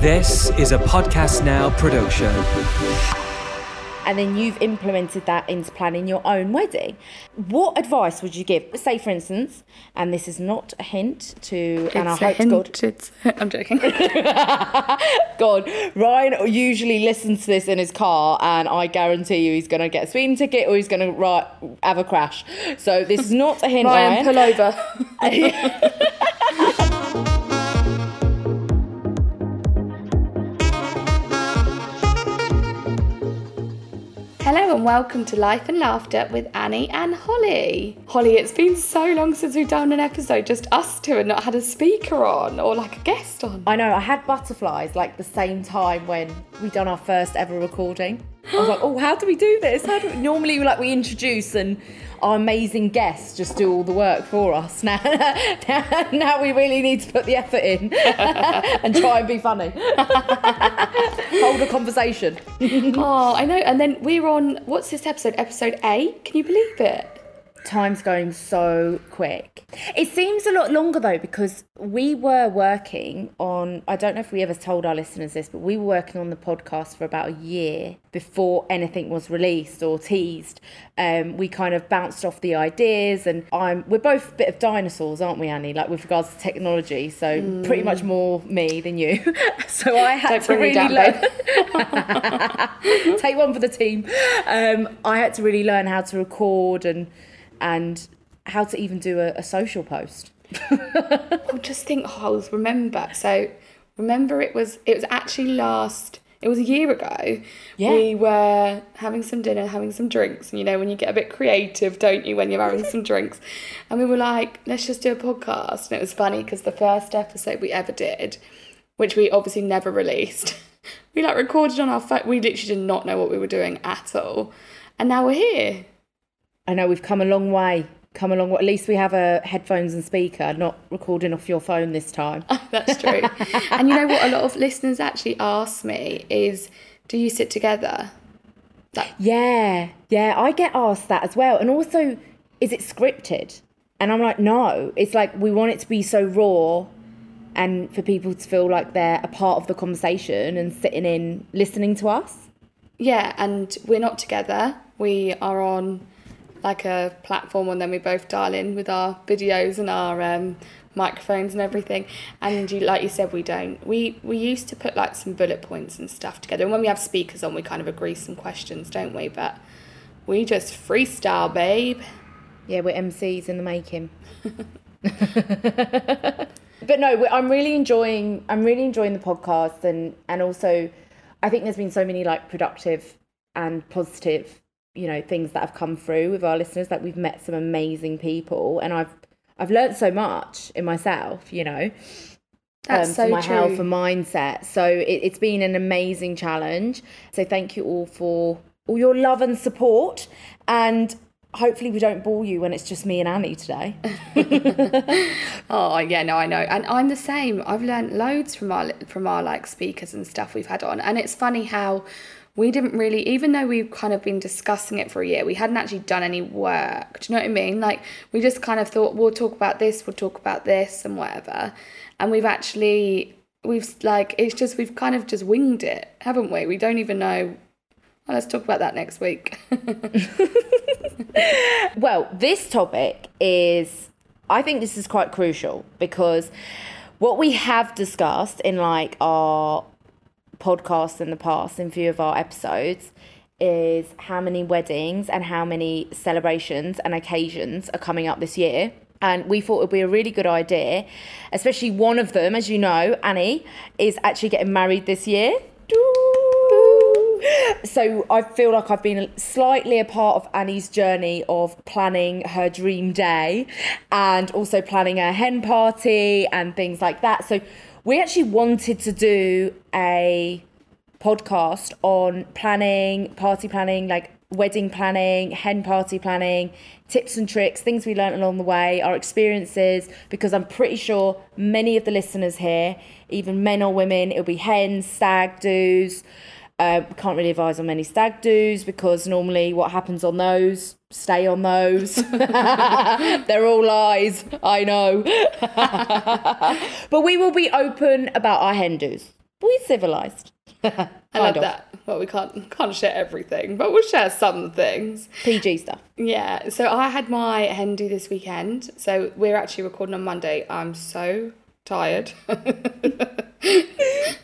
This is a Podcast Now production. And then you've implemented that into planning your own wedding. What advice would you give? Say, for instance, and this is not a hint to... It's and I a hope hint. God, it's, I'm joking. God, Ryan usually listens to this in his car, and I guarantee you he's going to get a speeding ticket or he's going to have a crash. So this is not a hint, Ryan. Pull over. Hello and welcome to Life and Laughter with Annie and Hollie. Hollie, it's been so long since we've done an episode, just us two, and not had a speaker on or like a guest on. I know, I had butterflies like the same time when we done our first ever recording. I was like, oh, how do we do this? Normally we introduce and our amazing guests just do all the work for us. Now we really need to put the effort in and try and be funny. Hold a conversation. Oh, I know. And then we're on, what's this episode? Episode 8? Can you believe it? Time's going so quick. It seems a lot longer though, because we were working on, I don't know if we ever told our listeners this, but we were working on the podcast for about a year before anything was released or teased. We kind of bounced off the ideas, and we're both a bit of dinosaurs, aren't we, Annie? Like with regards to technology, so pretty much more me than you. So I had to really learn. Take one for the team. I had to really learn how to record and how to even do a social post. Well, just think, Holes, remember. So remember it was actually it was a year ago. Yeah. We were having some dinner, having some drinks. And you know, when you get a bit creative, don't you, when you're having some drinks. And we were like, let's just do a podcast. And it was funny because the first episode we ever did, which we obviously never released, we recorded on our phone. We literally did not know what we were doing at all. And now we're here. I know, we've come a long way. At least we have a headphones and speaker, not recording off your phone this time. That's true. And you know what a lot of listeners actually ask me is, do you sit together? Yeah, I get asked that as well. And also, is it scripted? And I'm like, no. It's like we want it to be so raw and for people to feel like they're a part of the conversation and sitting in, listening to us. Yeah, and we're not together. We are on... like a platform, and then we both dial in with our videos and our microphones and everything. And you said, we don't. We used to put some bullet points and stuff together. And when we have speakers on, we kind of agree some questions, don't we? But we just freestyle, babe. Yeah, we're MCs in the making. But no, I'm really enjoying the podcast, and also, I think there's been so many productive and positive, you know, things that have come through with our listeners. Like, we've met some amazing people, and I've learned so much in myself, you know. That's so my true. Health and mindset. So it's been an amazing challenge. So thank you all for all your love and support, and hopefully we don't bore you when it's just me and Annie today. Oh yeah, no, I know, and I'm the same. I've learned loads from our speakers and stuff we've had on, and it's funny how we didn't really, even though we've kind of been discussing it for a year, we hadn't actually done any work. Do you know what I mean? We just kind of thought, we'll talk about this and whatever. And we've kind of just winged it, haven't we? We don't even know. Well, let's talk about that next week. Well, this topic I think this is quite crucial, because what we have discussed in our podcasts in the past, in few of our episodes, is how many weddings and how many celebrations and occasions are coming up this year. And we thought it would be a really good idea, especially one of them, as you know, Annie, is actually getting married this year. So I feel like I've been slightly a part of Annie's journey of planning her dream day and also planning her hen party and things like that. So we actually wanted to do a podcast on planning, party planning, wedding planning, hen party planning, tips and tricks, things we learned along the way, our experiences, because I'm pretty sure many of the listeners here, even men or women, it'll be hens, stag do's. Can't really advise on many stag do's because normally what happens on those stay on those. They're all lies, I know. But we will be open about our hen do's. We're civilized. I love that. Well, we can't share everything, but we'll share some things. PG stuff. Yeah. So I had my Hindu this weekend. So we're actually recording on Monday. I'm so tired.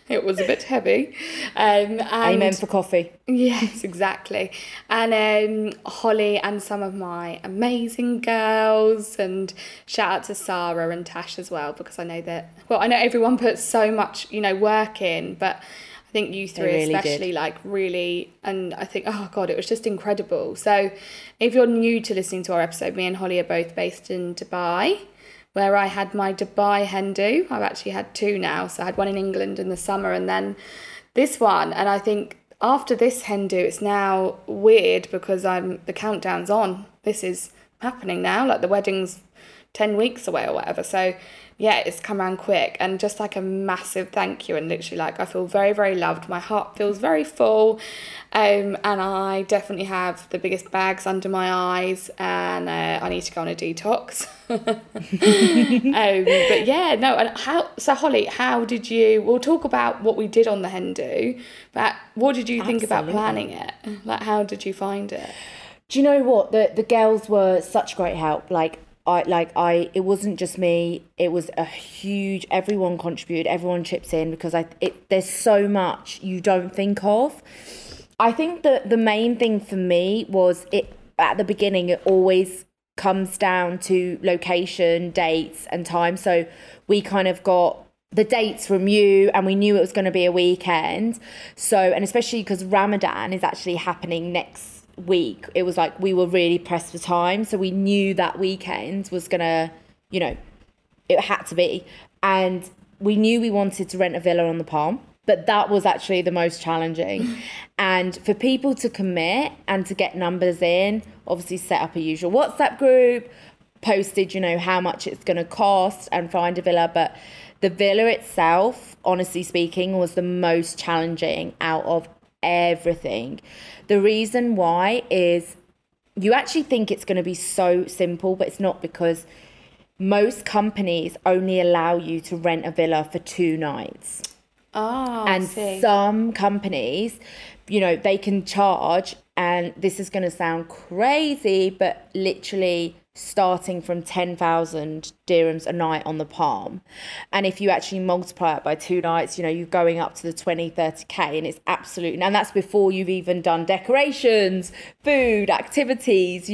It was a bit heavy. Amen for coffee. Yes, exactly. And Hollie and some of my amazing girls, and shout out to Sarah and Tash as well, because I know that, well, I know everyone puts so much, work in, but I think you three really especially did. And I think, oh God, it was just incredible. So if you're new to listening to our episode, me and Hollie are both based in Dubai, where I had my Dubai Hindu. I've actually had two now. So I had one in England in the summer and then this one. And I think after this Hindu, it's now weird because the countdown's on. This is happening now, like the wedding's 10 weeks away or whatever. So yeah, it's come around quick. And just like a massive thank you. And literally, I feel very, very loved. My heart feels very full. And I definitely have the biggest bags under my eyes, and I need to go on a detox. But yeah, no. And so Hollie, we'll talk about what we did on the Hindu, but what did you think about planning it? How did you find it? Do you know what? The girls were such great help. It wasn't just me. It was everyone contributed, everyone chips in, because there's so much you don't think of. I think that the main thing for me was at the beginning, it always comes down to location, dates and time. So we kind of got the dates from you, and we knew it was going to be a weekend. So, and especially because Ramadan is actually happening next week, it was we were really pressed for time, so we knew that weekend was gonna, it had to be, and we knew we wanted to rent a villa on the Palm, but that was actually the most challenging. And for people to commit and to get numbers in, obviously set up a usual WhatsApp group, posted how much it's gonna cost, and find a villa. But the villa itself, honestly speaking, was the most challenging out of everything. The reason why is you actually think it's going to be so simple, but it's not, because most companies only allow you to rent a villa for 2 nights. And some companies, they can charge, and this is going to sound crazy, but literally starting from 10,000 dirhams a night on the Palm. And if you actually multiply it by 2 nights, you're going up to the 20-30k, and it's absolute. And that's before you've even done decorations, food, activities,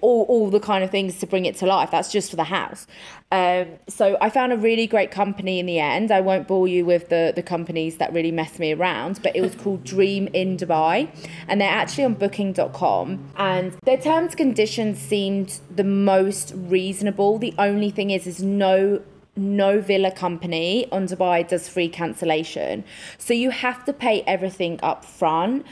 all the kind of things to bring it to life. That's just for the house. So I found a really great company in the end. I won't bore you with the companies that really messed me around, but it was called Dream in Dubai, and they're actually on booking.com, and their terms and conditions seemed the most reasonable. The only thing is no villa company on Dubai does free cancellation, so you have to pay everything up front.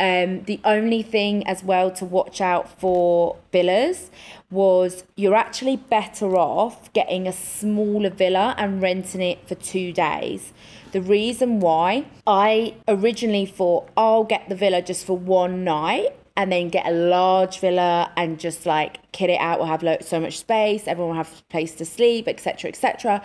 The only thing as well to watch out for villas was you're actually better off getting a smaller villa and renting it for 2 days. The reason why, I originally thought I'll get the villa just for 1 night and then get a large villa and just kit it out. We'll have so much space, everyone will have a place to sleep, etc, etc.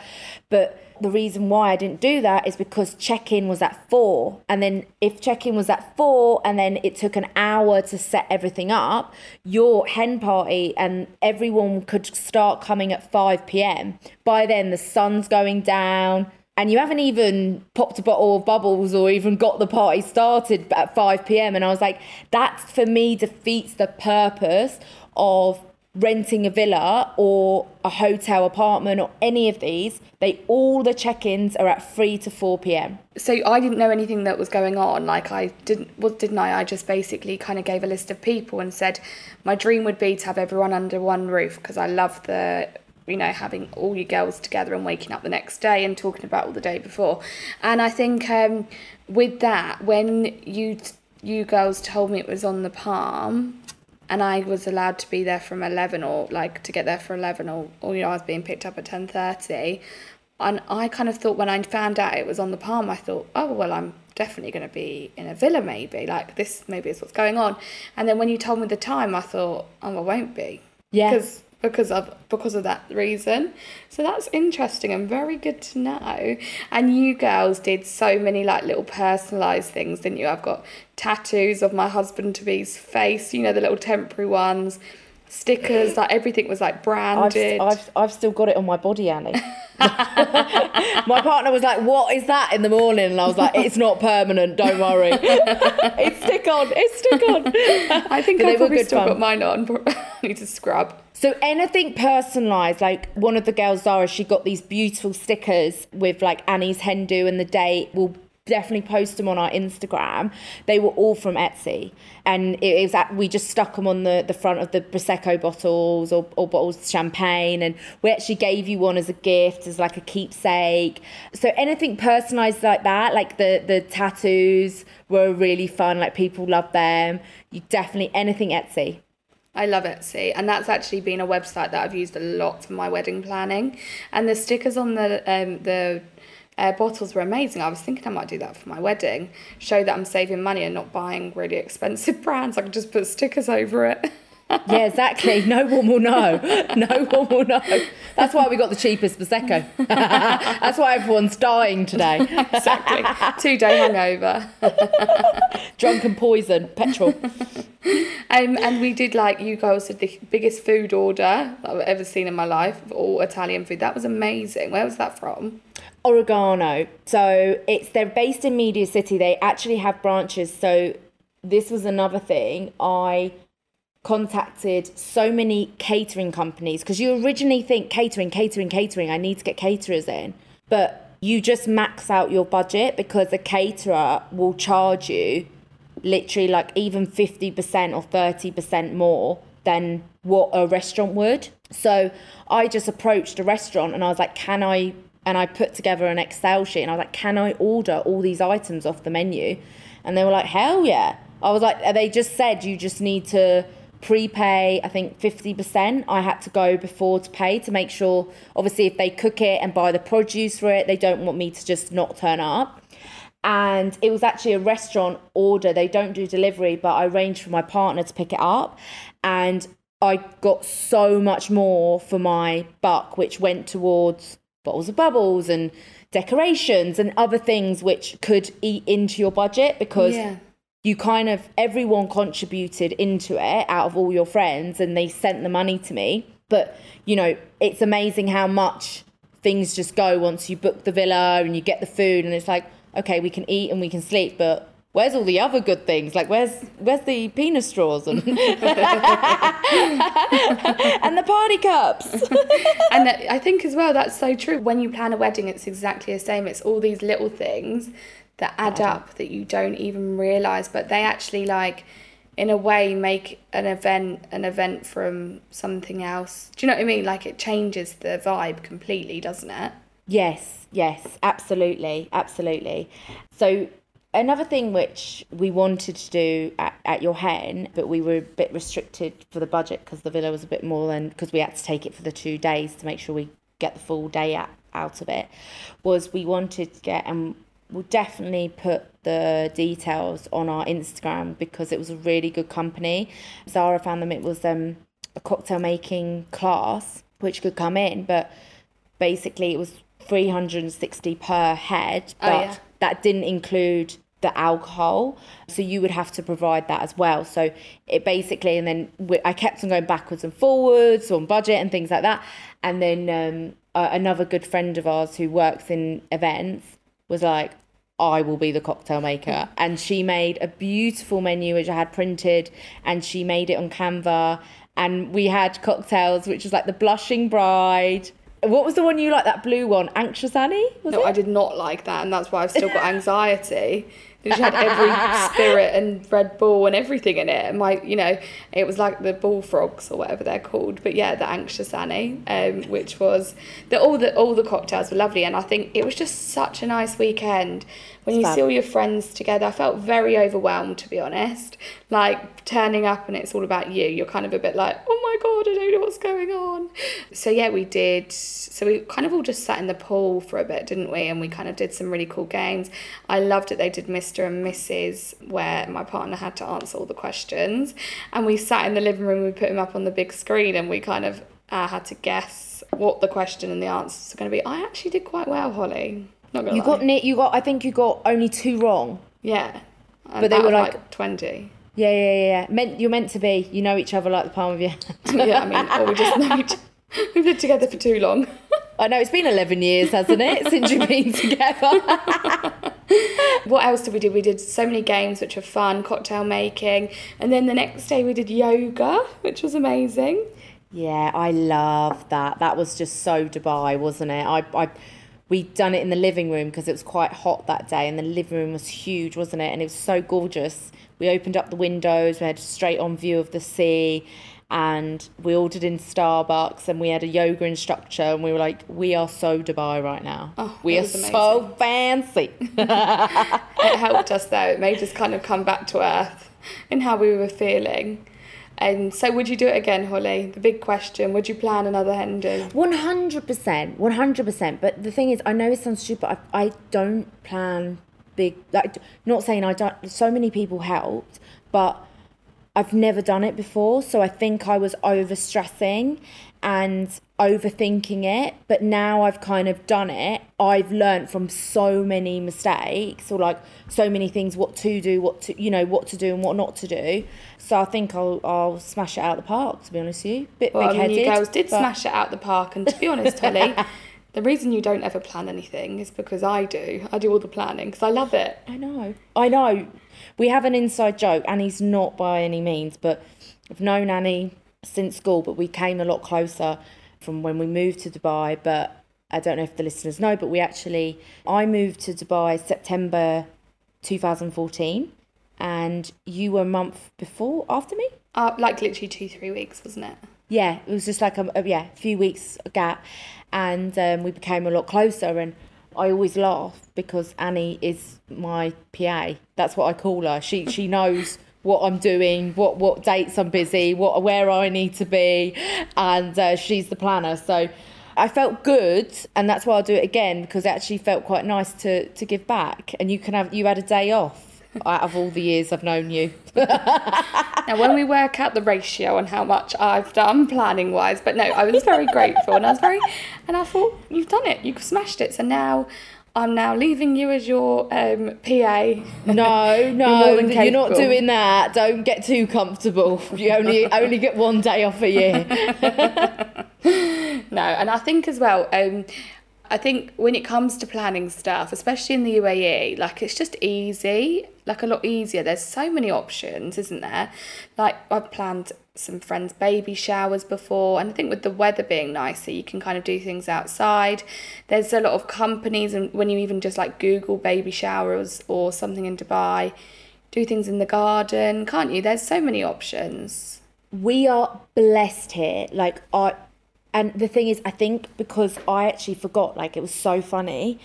But the reason why I didn't do that is because check-in was at 4, and then if check-in was at 4 and then it took an hour to set everything up, your hen party and everyone could start coming at 5 p.m. By then the sun's going down, and you haven't even popped a bottle of bubbles or even got the party started at 5 p.m. And I was that for me defeats the purpose of renting a villa or a hotel apartment or any of these. All the check-ins are at 3 to 4 p.m. So I didn't know anything that was going on. I just basically kind of gave a list of people and said my dream would be to have everyone under one roof, because I love the having all your girls together and waking up the next day and talking about all the day before. And I think with that, when you girls told me it was on the Palm, and I was allowed to be there from 11 or to get there for 11 or I was being picked up at 10:30, and I kind of thought when I found out it was on the Palm, I thought, oh well, I'm definitely going to be in a villa, maybe this maybe is what's going on. And then when you told me the time, I thought, oh, I won't be, because because of that reason. So that's interesting and very good to know. And you girls did so many like little personalised things, didn't you? I've got tattoos of my husband-to-be's face, you know, the little temporary ones, stickers, like everything was like branded. I've still got it on my body, Annie. My partner was like, what is that in the morning? And I was like, it's not permanent, don't worry. It's stick on. I think I probably still got mine on, but I need to scrub. So anything personalised, like one of the girls, Zara, she got these beautiful stickers with like Annie's hen do and the date. We'll definitely post them on our Instagram. They were all from Etsy, and it was that we just stuck them on the front of the Prosecco bottles or bottles of champagne, and we actually gave you one as a gift, as like a keepsake. So anything personalised like that, like the tattoos were really fun, like people love them. You definitely, anything Etsy. I love Etsy, and that's actually been a website that I've used a lot for my wedding planning, and the stickers on the bottles were amazing. I was thinking I might do that for my wedding, show that I'm saving money and not buying really expensive brands. I can just put stickers over it. Yeah, exactly. No one will know. That's why we got the cheapest Prosecco. That's why everyone's dying today. Exactly. 2-day hangover. Drunken poison, petrol. And we did, like, you guys did the biggest food order that I've ever seen in my life, of all Italian food. That was amazing. Where was that from? Oregano. So they're based in Media City. They actually have branches. So this was another thing. I contacted so many catering companies, because you originally think catering, I need to get caterers in, but you just max out your budget, because a caterer will charge you literally like even 50% or 30% more than what a restaurant would. So I just approached a restaurant and I was like, I put together an Excel sheet and I was like, can I order all these items off the menu? And they were like, hell yeah. I was like, they just said you just need to prepay, I think 50%. I had to go before to pay, to make sure, obviously, if they cook it and buy the produce for it, they don't want me to just not turn up. And it was actually a restaurant order. They don't do delivery, but I arranged for my partner to pick it up, and I got so much more for my buck, which went towards bottles of bubbles and decorations and other things which could eat into your budget, because you kind of, everyone contributed into it out of all your friends, and they sent the money to me. But, you know, it's amazing how much things just go once you book the villa and you get the food, and it's like, okay, we can eat and we can sleep, but where's all the other good things? Like, where's the penis straws and and the party cups? And I think as well, that's so true. When you plan a wedding, it's exactly the same. It's all these little things that add up that you don't even realise, but they actually, like, in a way, make an event from something else. Do you know what I mean? Like, it changes the vibe completely, doesn't it? Yes, absolutely. So another thing which we wanted to do at your hen, but we were a bit restricted for the budget, because the villa was a bit more than, because we had to take it for the 2 days to make sure we get the full day out of it, was we wanted to get, and we'll definitely put the details on our Instagram, because it was a really good company. Zara found them. It was a cocktail making class, which could come in, but basically it was $360 per head, but that didn't include the alcohol, so you would have to provide that as well. So it basically, and then I kept on going backwards and forwards on budget and things like that. And then another good friend of ours who works in events was like, I will be the cocktail maker. And she made a beautiful menu which I had printed, and she made it on Canva, and we had cocktails which was like the Blushing Bride. What was the one you liked, that blue one? Anxious Annie? No, I did not like that, and that's why I've still got anxiety. She had every spirit and Red Bull and everything in it. And my, you know, it was like the bullfrogs or whatever they're called. But yeah, the Anxious Annie, which was all the cocktails were lovely, and I think it was just such a nice weekend when it's you see all your friends together. I felt very overwhelmed, to be honest. Like turning up and it's all about you. You're kind of a bit like, oh my god, I don't know what's going on. So yeah, we did. So we kind of all just sat in the pool for a bit, didn't we? And we kind of did some really cool games. I loved it. They did Mr. and Mrs., where my partner had to answer all the questions, and we sat in the living room. We put him up on the big screen, and we kind of I had to guess what the question and the answers were going to be. I actually did quite well, Hollie. Not gonna lie. You got. I think you got only 2 wrong. Yeah, and but they were like 20. Yeah. You're meant to be. You know each other like the palm of your hand. Yeah, I mean, or we just know each other. We've lived together for too long. I know, it's been 11 years, hasn't it, since you've been together? What else did we do? We did so many games, which were fun, cocktail making. And then the next day we did yoga, which was amazing. Yeah, I love that. That was just so Dubai, wasn't it? We'd done it in the living room because it was quite hot that day, and the living room was huge, wasn't it? And it was so gorgeous. We opened up the windows, we had a straight-on view of the sea, and we ordered in Starbucks, and we had a yoga instructor, and we were like, we are so Dubai right now. Oh, we are so fancy. It helped us, though. It made us kind of come back to earth in how we were feeling. And so would you do it again, Hollie? The big question, would you plan another Hindu? 100%, 100%. But the thing is, I know it sounds stupid, I don't plan big, like, not saying I don't, so many people helped, but I've never done it before, so I think I was overstressing and overthinking it. But now I've kind of done it, I've learned from so many mistakes, or like so many things, what to do and what not to do. So I think I'll smash it out of the park, to be honest with you. Big-headed. You girls did smash it out of the park, and to be honest, Hollie, the reason you don't ever plan anything is because I do. I do all the planning because I love it. I know. We have an inside joke. Annie's not by any means, but I've known Annie since school, but we came a lot closer from when we moved to Dubai. But I don't know if the listeners know, but I moved to Dubai September 2014, and you were a month before, after me? Like literally 2-3 weeks, wasn't it? Yeah, it was just like a few weeks gap, and we became a lot closer. And I always laugh because Annie is my PA. That's what I call her. She knows what I'm doing, what dates I'm busy, where I need to be, and she's the planner. So I felt good, and that's why I'll do it again, because it actually felt quite nice to give back. And you had a day off. Out of all the years I've known you. Now, when we work out the ratio on how much I've done planning wise, but no, I was very grateful, and I thought, you've done it, you've smashed it. So now I'm leaving you as your PA. No, you're not doing that. Don't get too comfortable. You only get one day off a year. No, and I think as well, I think when it comes to planning stuff, especially in the UAE, like, it's just easy, like a lot easier. There's so many options, isn't there? Like, I've planned some friends' baby showers before, and I think with the weather being nicer, you can kind of do things outside. There's a lot of companies, and when you even just like Google baby showers or something in Dubai, do things in the garden, can't you? There's so many options. We are blessed here. Like, and the thing is, I think because I actually forgot, like, it was so funny.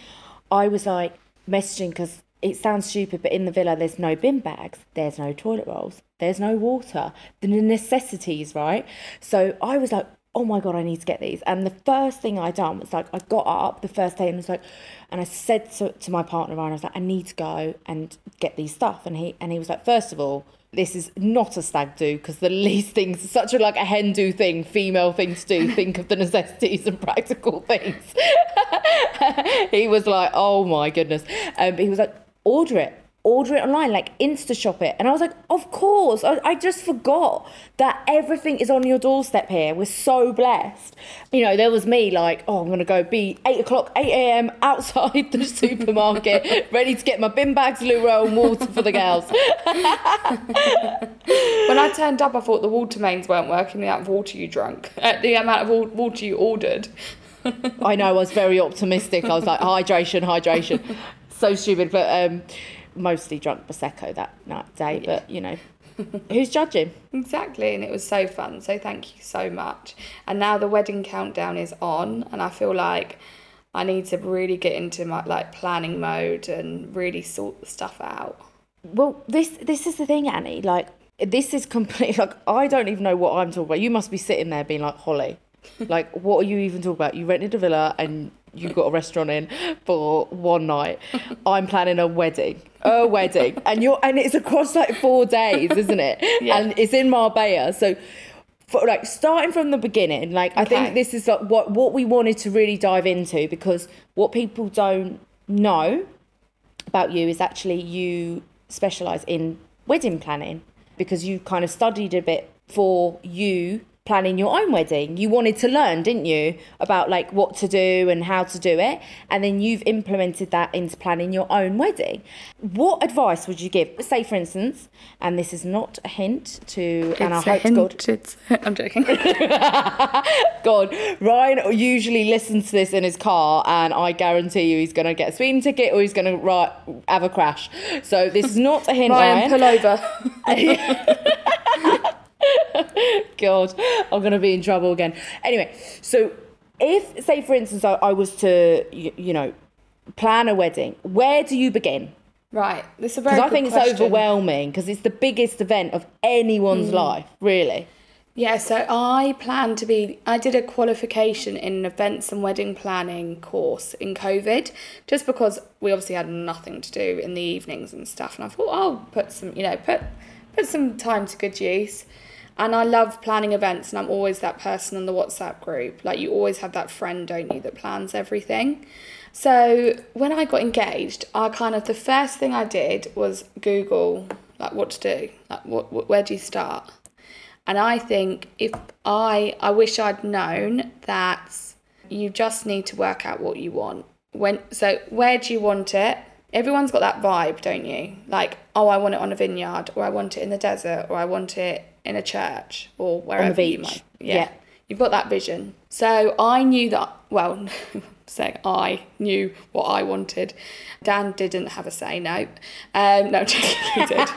I was like messaging, because it sounds stupid, but in the villa, there's no bin bags, there's no toilet rolls, there's no water, the necessities, right? So I was like, oh my God, I need to get these. And the first thing I done was like, I got up the first day and was like, and I said to my partner, Ryan, I was like, I need to go and get these stuff. And he was like, first of all, this is not a stag do, because the least things is such a hen do thing, female thing to do, think of the necessities and practical things. He was like, oh my goodness. But he was like, order it online, like Insta shop it. And I was like, of course, I just forgot that everything is on your doorstep here. We're so blessed. You know, there was me like, oh, I'm going to go be 8 a.m. outside the supermarket, ready to get my bin bags, loo roll and water for the girls. When I turned up, I thought the water mains weren't working, the amount of water you drank, the amount of water you ordered. I know, I was very optimistic. I was like, hydration. So stupid, but... mostly drunk Prosecco that day, yeah. But, you know, who's judging? Exactly, and it was so fun, so thank you so much. And now the wedding countdown is on, and I feel like I need to really get into my, like, planning mode and really sort the stuff out. Well, this is the thing, Annie, like, this is completely, like, I don't even know what I'm talking about. You must be sitting there being like, Hollie, like, what are you even talking about? You rented a villa and... you got a restaurant in for one night. I'm planning a wedding, and it's across like 4 days, isn't it? Yeah. And it's in Marbella, so like starting from the beginning, like I think this is like what we wanted to really dive into, because what people don't know about you is actually you specialize in wedding planning, because you kind of studied a bit for you planning your own wedding. You wanted to learn, didn't you, about like what to do and how to do it, and then you've implemented that into planning your own wedding. What advice would you give, say for instance, and this is not a hint to, it's, and I hope hint, to God, it's, I'm joking. God, Ryan usually listens to this in his car and I guarantee you he's going to get a speeding ticket or he's going to have a crash, so this is not a hint. Ryan, pull over. God, I'm going to be in trouble again. Anyway, so if, say for instance, I was to, you know, plan a wedding, where do you begin? Right, this is a very good question. Because I think it's overwhelming, because it's the biggest event of anyone's life, really. Yeah, so I did a qualification in an events and wedding planning course in COVID, just because we obviously had nothing to do in the evenings and stuff, and I thought, I'll put some time to good use. And I love planning events, and I'm always that person on the WhatsApp group. Like, you always have that friend, don't you, that plans everything. So when I got engaged, the first thing I did was Google, like, what to do. Like, where do you start? And I think I wish I'd known that you just need to work out what you want. So where do you want it? Everyone's got that vibe, don't you? Like, oh, I want it on a vineyard, or I want it in the desert, or I want it in a church, or wherever, on the beach. You might. Yeah. You've got that vision. So I knew that, well, saying I knew what I wanted. Dan didn't have a say, no. No, he did.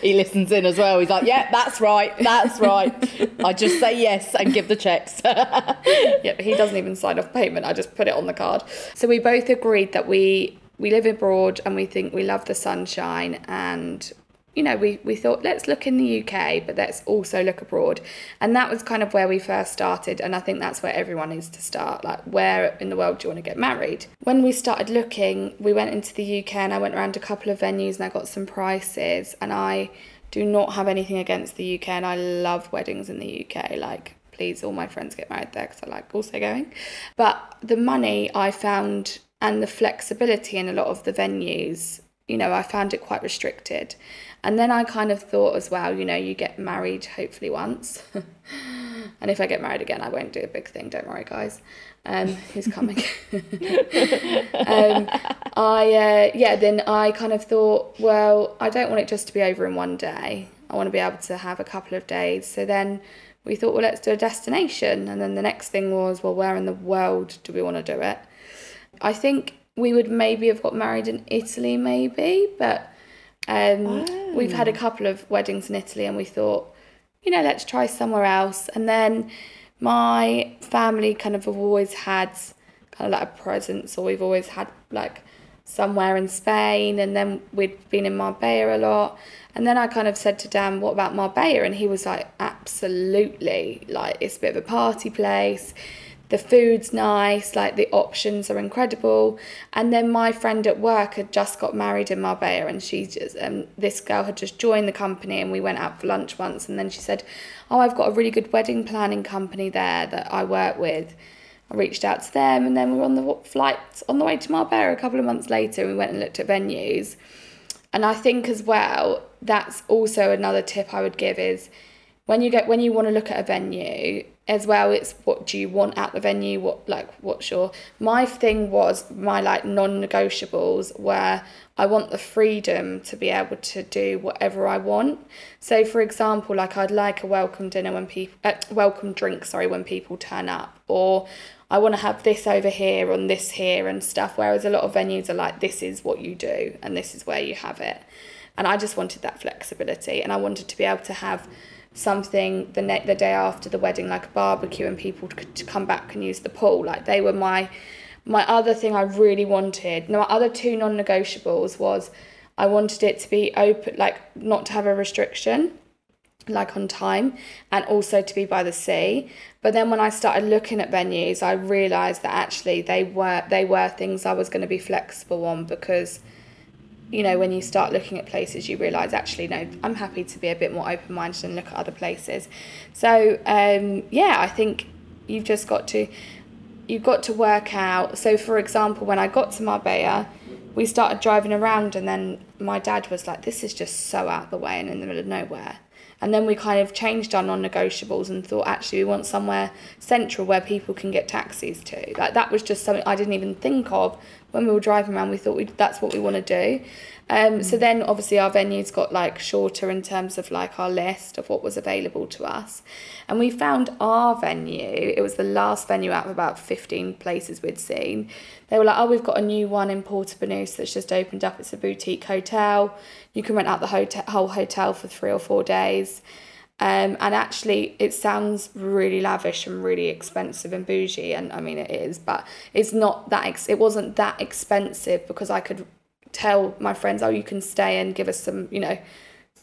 He listens in as well. He's like, yeah, that's right. I just say yes and give the checks. Yeah, but he doesn't even sign off payment. I just put it on the card. So we both agreed that we live abroad and we think we love the sunshine, and you know, we thought, let's look in the UK, but let's also look abroad. And that was kind of where we first started. And I think that's where everyone needs to start. Like, where in the world do you want to get married? When we started looking, we went into the UK and I went around a couple of venues and I got some prices. And I do not have anything against the UK, and I love weddings in the UK. Like, please, all my friends get married there because I like also going. But the money I found, and the flexibility in a lot of the venues, you know, I found it quite restricted. And then I kind of thought as well, you know, you get married hopefully once. And if I get married again, I won't do a big thing. Don't worry, guys. He's coming. Then I kind of thought, well, I don't want it just to be over in one day. I want to be able to have a couple of days. So then we thought, well, let's do a destination. And then the next thing was, well, where in the world do we want to do it? I think we would maybe have got married in Italy, maybe, but we've had a couple of weddings in Italy and we thought, you know, let's try somewhere else. And then my family kind of have always had kind of like a presence, or we've always had like somewhere in Spain, and then we'd been in Marbella a lot. And then I kind of said to Dan, what about Marbella? And he was like, absolutely, like, it's a bit of a party place. The food's nice, like the options are incredible. And then my friend at work had just got married in Marbella, and this girl had just joined the company, and we went out for lunch once, and then she said, oh, I've got a really good wedding planning company there that I work with. I reached out to them, and then we were on the flight on the way to Marbella a couple of months later, and we went and looked at venues. And I think as well, that's also another tip I would give is, when you want to look at a venue as well, it's what do you want at the venue, my thing was, my like non-negotiables were, I want the freedom to be able to do whatever I want. So for example, like, I'd like a welcome drink, when people turn up, or I want to have this over here on this here and stuff, whereas a lot of venues are like, this is what you do and this is where you have it. And I just wanted that flexibility, and I wanted to be able to have something the day after the wedding, like a barbecue, and people could come back and use the pool. Like, they were my other thing I really wanted. Now, my other two non-negotiables was, I wanted it to be open, like not to have a restriction, like on time, and also to be by the sea. But then when I started looking at venues, I realised that actually they were things I was going to be flexible on, because you know, when you start looking at places, you realise, actually, no, I'm happy to be a bit more open-minded and look at other places. So, yeah, I think you've got to work out. So, for example, when I got to Marbella, we started driving around, and then my dad was like, this is just so out of the way and in the middle of nowhere. And then we kind of changed our non-negotiables and thought, actually, we want somewhere central where people can get taxis to. Like, that was just something I didn't even think of when we were driving around. We thought that's what we want to do. So then, obviously, our venues got, like, shorter in terms of, like, our list of what was available to us. And we found our venue. It was the last venue out of about 15 places we'd seen. They were like, oh, we've got a new one in Puerto Banús that's just opened up. It's a boutique hotel. You can rent out the whole hotel for 3 or 4 days. And actually, it sounds really lavish and really expensive and bougie. And, I mean, it is, but it's not that it wasn't that expensive, because I could tell my friends, oh, you can stay and give us some, you know,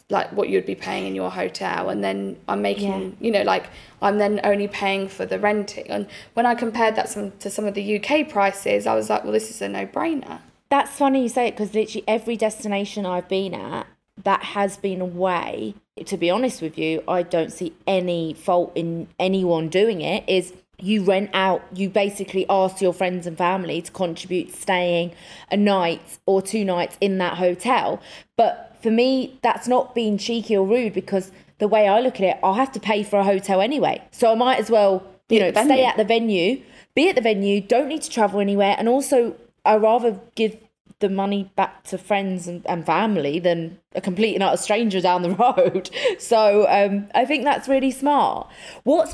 like what you'd be paying in your hotel, and then I'm making, you know, like I'm then only paying for the renting. And when I compared that to some of the UK prices, I was like, well, this is a no-brainer. That's funny you say it, because literally every destination I've been at that has been away, to be honest with you, I don't see any fault in anyone doing it, is you rent out, you basically ask your friends and family to contribute staying a night or 2 nights in that hotel. But for me, that's not being cheeky or rude, because the way I look at it, I'll have to pay for a hotel anyway. So I might as well, you know, stay at the venue, be at the venue, don't need to travel anywhere. And also, I'd rather give the money back to friends and family than a complete and utter stranger down the road. So I think that's really smart. What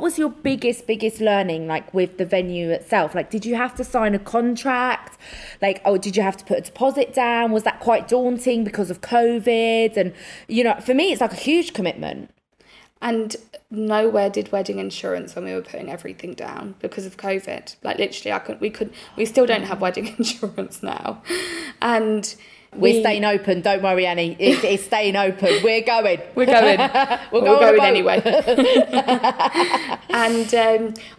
was your biggest learning, like, with the venue itself? Like, did you have to sign a contract? Like, oh, did you have to put a deposit down? Was that quite daunting because of COVID? And, you know, for me, it's like a huge commitment. And nowhere did wedding insurance when we were putting everything down because of COVID. Like, literally, we still don't have wedding insurance now. And we're staying open. Don't worry, Annie. It's staying open. We're going. we're going anyway. And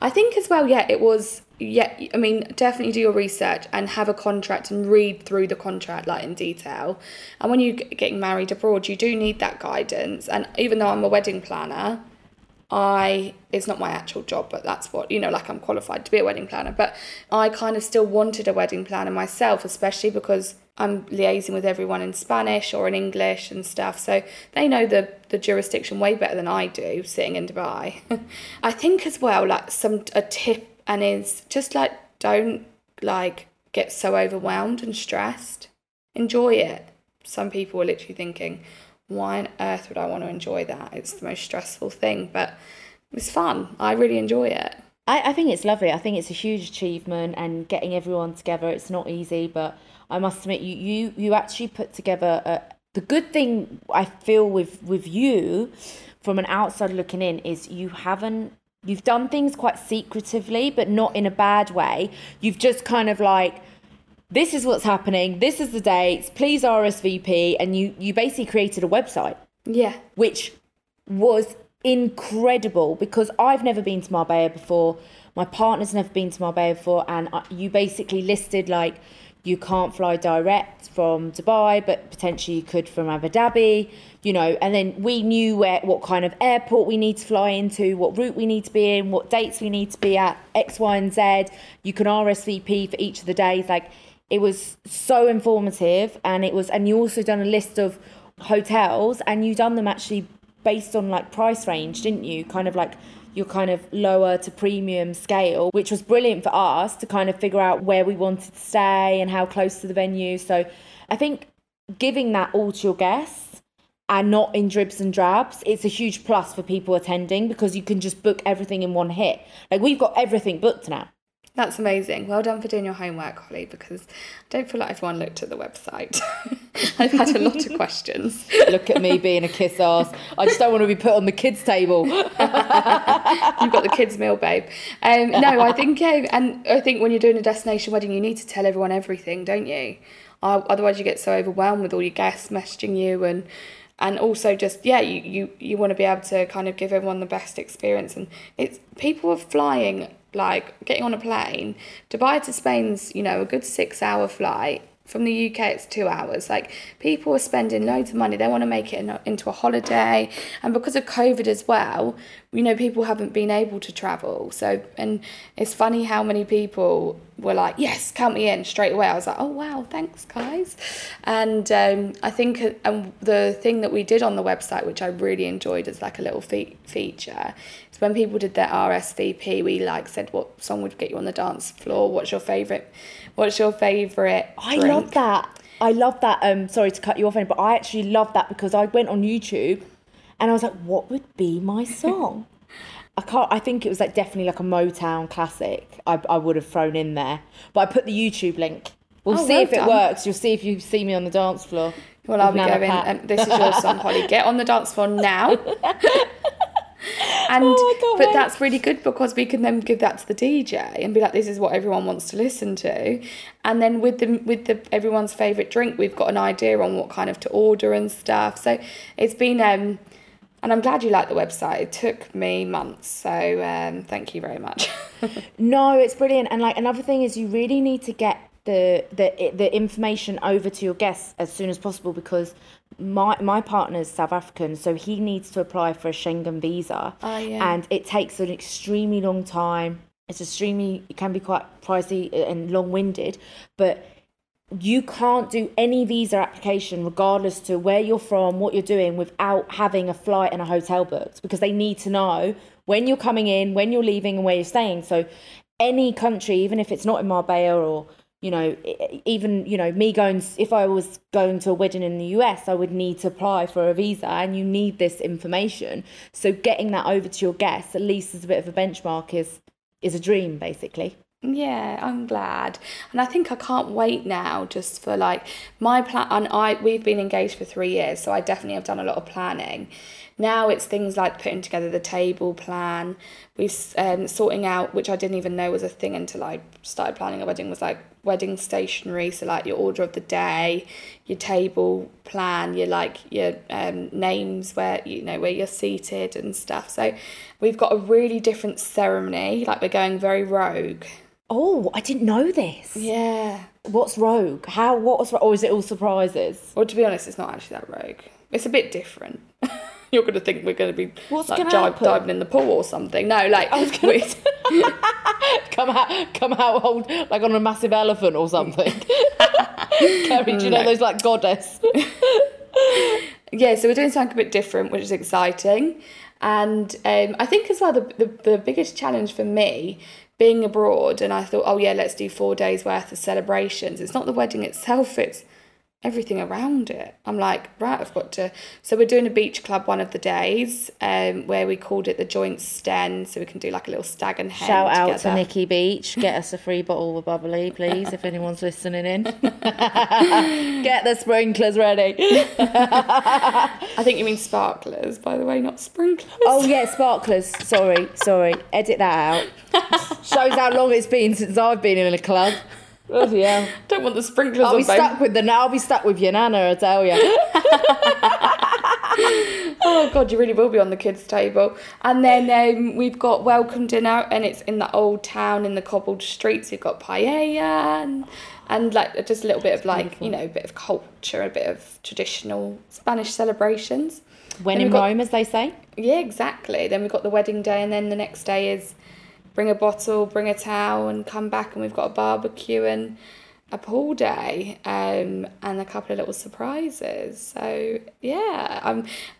I think as well, yeah, it was... Yeah, I mean, definitely do your research and have a contract and read through the contract, like, in detail. And when you're getting married abroad, you do need that guidance. And even though I'm a wedding planner, it's not my actual job, but that's what, you know, like, I'm qualified to be a wedding planner. But I kind of still wanted a wedding planner myself, especially because I'm liaising with everyone in Spanish or in English and stuff. So they know the jurisdiction way better than I do, sitting in Dubai. I think as well, like, a tip, and it's just, like, don't, like, get so overwhelmed and stressed. Enjoy it. Some people are literally thinking, why on earth would I want to enjoy that? It's the most stressful thing, but it's fun. I really enjoy it. I think it's lovely. I think it's a huge achievement, and getting everyone together, it's not easy, but I must admit, you actually put together... The good thing I feel with you, from an outside looking in, is you've done things quite secretively, but not in a bad way. You've just kind of like, this is what's happening, this is the dates, please RSVP, and you basically created a website. Yeah. Which was incredible, because I've never been to Marbella before, my partner's never been to Marbella before, and you basically listed, like, you can't fly direct from Dubai, but potentially you could from Abu Dhabi, you know, and then we knew what kind of airport we need to fly into, what route we need to be in, what dates we need to be at, X, Y, and Z. You can RSVP for each of the days. Like, it was so informative, and you also done a list of hotels, and you done them actually based on, like, price range, didn't you? Kind of like your kind of lower to premium scale, which was brilliant for us to kind of figure out where we wanted to stay and how close to the venue. So I think giving that all to your guests and not in dribs and drabs, it's a huge plus for people attending, because you can just book everything in one hit. Like, we've got everything booked now. That's amazing. Well done for doing your homework, Hollie, because I don't feel like everyone looked at the website. I've had a lot of questions. Look at me being a kiss ass. I just don't want to be put on the kids' table. You've got the kids' meal, babe. No, I think, and I think when you're doing a destination wedding, you need to tell everyone everything, don't you? Otherwise, you get so overwhelmed with all your guests messaging you, and also just, yeah, you want to be able to kind of give everyone the best experience. And it's people are flying. Like, getting on a plane, Dubai to Spain's, you know, a good 6-hour flight, from the UK, it's 2 hours. Like, people are spending loads of money. They want to make it into a holiday. And because of COVID as well, you know, people haven't been able to travel. So, and it's funny how many people were like, yes, count me in straight away. I was like, oh, wow, thanks, guys. And I think the thing that we did on the website, which I really enjoyed as like a little feature, is when people did their RSVP, we like said what song would get you on the dance floor, what's your favourite drink? I love that. Sorry to cut you off, but I actually love that because I went on YouTube and I was like, what would be my song? I think it was like definitely like a Motown classic I would have thrown in there. But I put the YouTube link. We'll see if it works. You'll see if you see me on the dance floor. Well, I'll be going, this is your song, Hollie. Get on the dance floor now. But that's really good because we can then give that to the DJ and be like, this is what everyone wants to listen to. And then with the everyone's favourite drink, we've got an idea on what kind of to order and stuff. So it's been... And I'm glad you like the website. It took me months, so thank you very much. No, it's brilliant. And like another thing is, you really need to get the information over to your guests as soon as possible because my partner is South African, so he needs to apply for a Schengen visa, and it takes an extremely long time. It can be quite pricey and long-winded, but you can't do any visa application regardless to where you're from, what you're doing, without having a flight and a hotel booked because they need to know when you're coming in, when you're leaving and where you're staying. So any country, even if it's not in Marbella or, you know, even, you know, me going, if I was going to a wedding in the US, I would need to apply for a visa and you need this information. So getting that over to your guests, at least as a bit of a benchmark, is a dream basically. Yeah, I'm glad. And I think I can't wait now just for like my plan. And we've been engaged for 3 years, so I definitely have done a lot of planning. Now it's things like putting together the table plan. We've sorting out, which I didn't even know was a thing until I started planning a wedding, was like wedding stationery. So like your order of the day, your table plan, your names where you're seated and stuff. So we've got a really different ceremony. Like we're going very rogue. Oh, I didn't know this. Yeah. What's rogue? Or is it all surprises? Well, to be honest, it's not actually that rogue. It's a bit different. You're going to think we're going to be diving in the pool or something. No, like... come out hold, like on a massive elephant or something. Kerry, do you know those, like, goddess? Yeah, so we're doing something a bit different, which is exciting. And I think as well, the biggest challenge for me... being abroad, and I thought, oh yeah, let's do 4 days worth of celebrations. It's not the wedding itself, it's everything around it. I'm like, right, I've got to. So we're doing a beach club one of the days, where we called it the joint sten, so we can do like a little stag and hen. Shout out to Nikki Beach, get us a free bottle of bubbly, please, if anyone's listening in. Get the sprinklers ready. I think you mean sparklers, by the way, not sprinklers. Oh yeah, sparklers. Sorry. Edit that out. Shows how long it's been since I've been in a club. Oh, yeah. Don't want the sprinklers on, babe. I'll be stuck with your nana, I tell you. Oh, God, you really will be on the kids' table. And then we've got welcome dinner, and it's in the old town, in the cobbled streets. We've got paella and like, just a little bit of, like, you know, a bit of culture, a bit of traditional Spanish celebrations. When in Rome, as they say. Yeah, exactly. Then we've got the wedding day, and then the next day is... bring a bottle, bring a towel, and come back, and we've got a barbecue and a pool day, and a couple of little surprises. So yeah,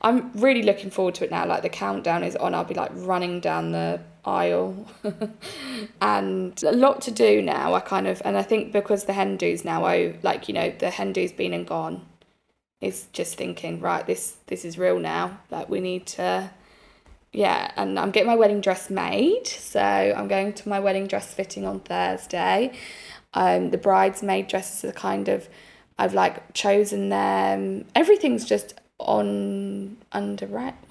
I'm really looking forward to it now. Like the countdown is on. I'll be like running down the aisle, and a lot to do now. I think because the hen do's now, the hen do's been and gone. It's just thinking, right, this is real now. Like we need to. Yeah, and I'm getting my wedding dress made. So I'm going to my wedding dress fitting on Thursday. The bridesmaid dresses are kind of, I've like chosen them. Everything's just underway,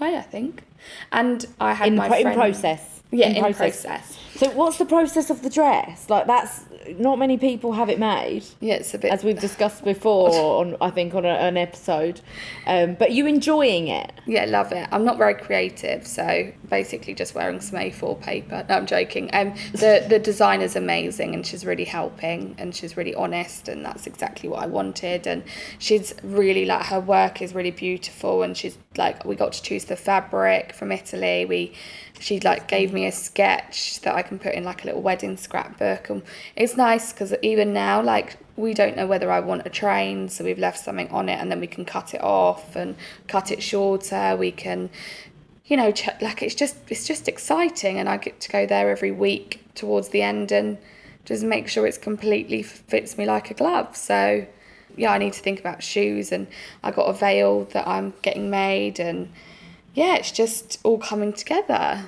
I think. And I had my friend. In process. Yeah, in process. So what's the process of the dress? Like that's not many people have it made. Yeah, it's a bit... As we've discussed before, on an episode. But you enjoying it? Yeah, love it. I'm not very creative, so basically just wearing some A4 paper. No, I'm joking. The designer's amazing, and she's really helping, and she's really honest, and that's exactly what I wanted. And she's really, like, her work is really beautiful, and she's, like, we got to choose the fabric from Italy. She like gave me a sketch that I can put in like a little wedding scrapbook, and it's nice because even now, like, we don't know whether I want a train, so we've left something on it, and then we can cut it off and cut it shorter. We can, you know, like, it's just exciting, and I get to go there every week towards the end and just make sure it's completely fits me like a glove. So yeah, I need to think about shoes, and I got a veil that I'm getting made, and yeah, it's just all coming together.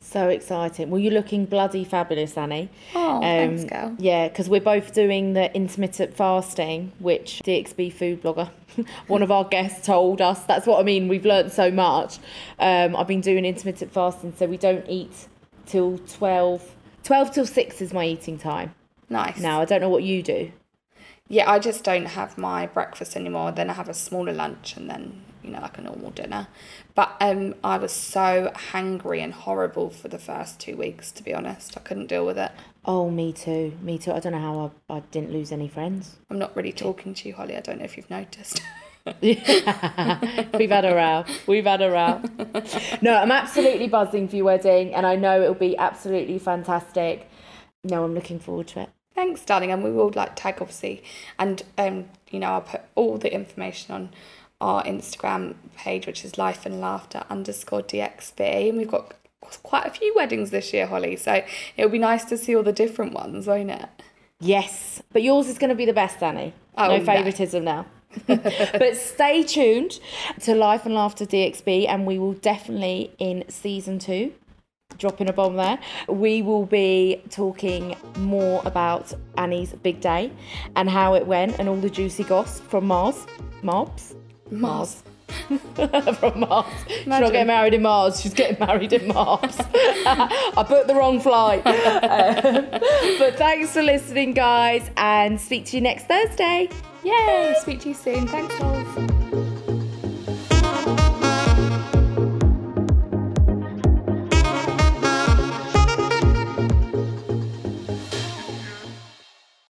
So exciting. Well, you're looking bloody fabulous, Annie. Oh, thanks, girl. Yeah, because we're both doing the intermittent fasting, which DXB food blogger, one of our guests told us. That's what I mean. We've learned so much. I've been doing intermittent fasting, so we don't eat till 12. 12 till 6 is my eating time. Nice. Now, I don't know what you do. Yeah, I just don't have my breakfast anymore. Then I have a smaller lunch, and then, you know, like a normal dinner. But I was so hangry and horrible for the first 2 weeks, to be honest. I couldn't deal with it. Oh, me too. I don't know how I didn't lose any friends. I'm not really talking to you, Hollie. I don't know if you've noticed. Yeah. We've had a row. No, I'm absolutely buzzing for your wedding, and I know it'll be absolutely fantastic. No, I'm looking forward to it. Thanks, darling. And we will, like, tag, obviously. And, you know, I'll put all the information on our Instagram page, which is life and laughter underscore dxb, and we've got quite a few weddings this year, Hollie, so it'll be nice to see all the different ones, won't it? Yes, but yours is going to be the best, Annie. No favoritism now. But stay tuned to Life and Laughter DXB, and we will definitely, in season 2, dropping a bomb there, we will be talking more about Annie's big day and how it went, and all the juicy goss from Mars. From Mars. Imagine. She's not getting married in Mars, she's getting married in Mars. I booked the wrong flight. But thanks for listening, guys, and speak to you next Thursday. Yay! Speak to you soon. Thanks, love.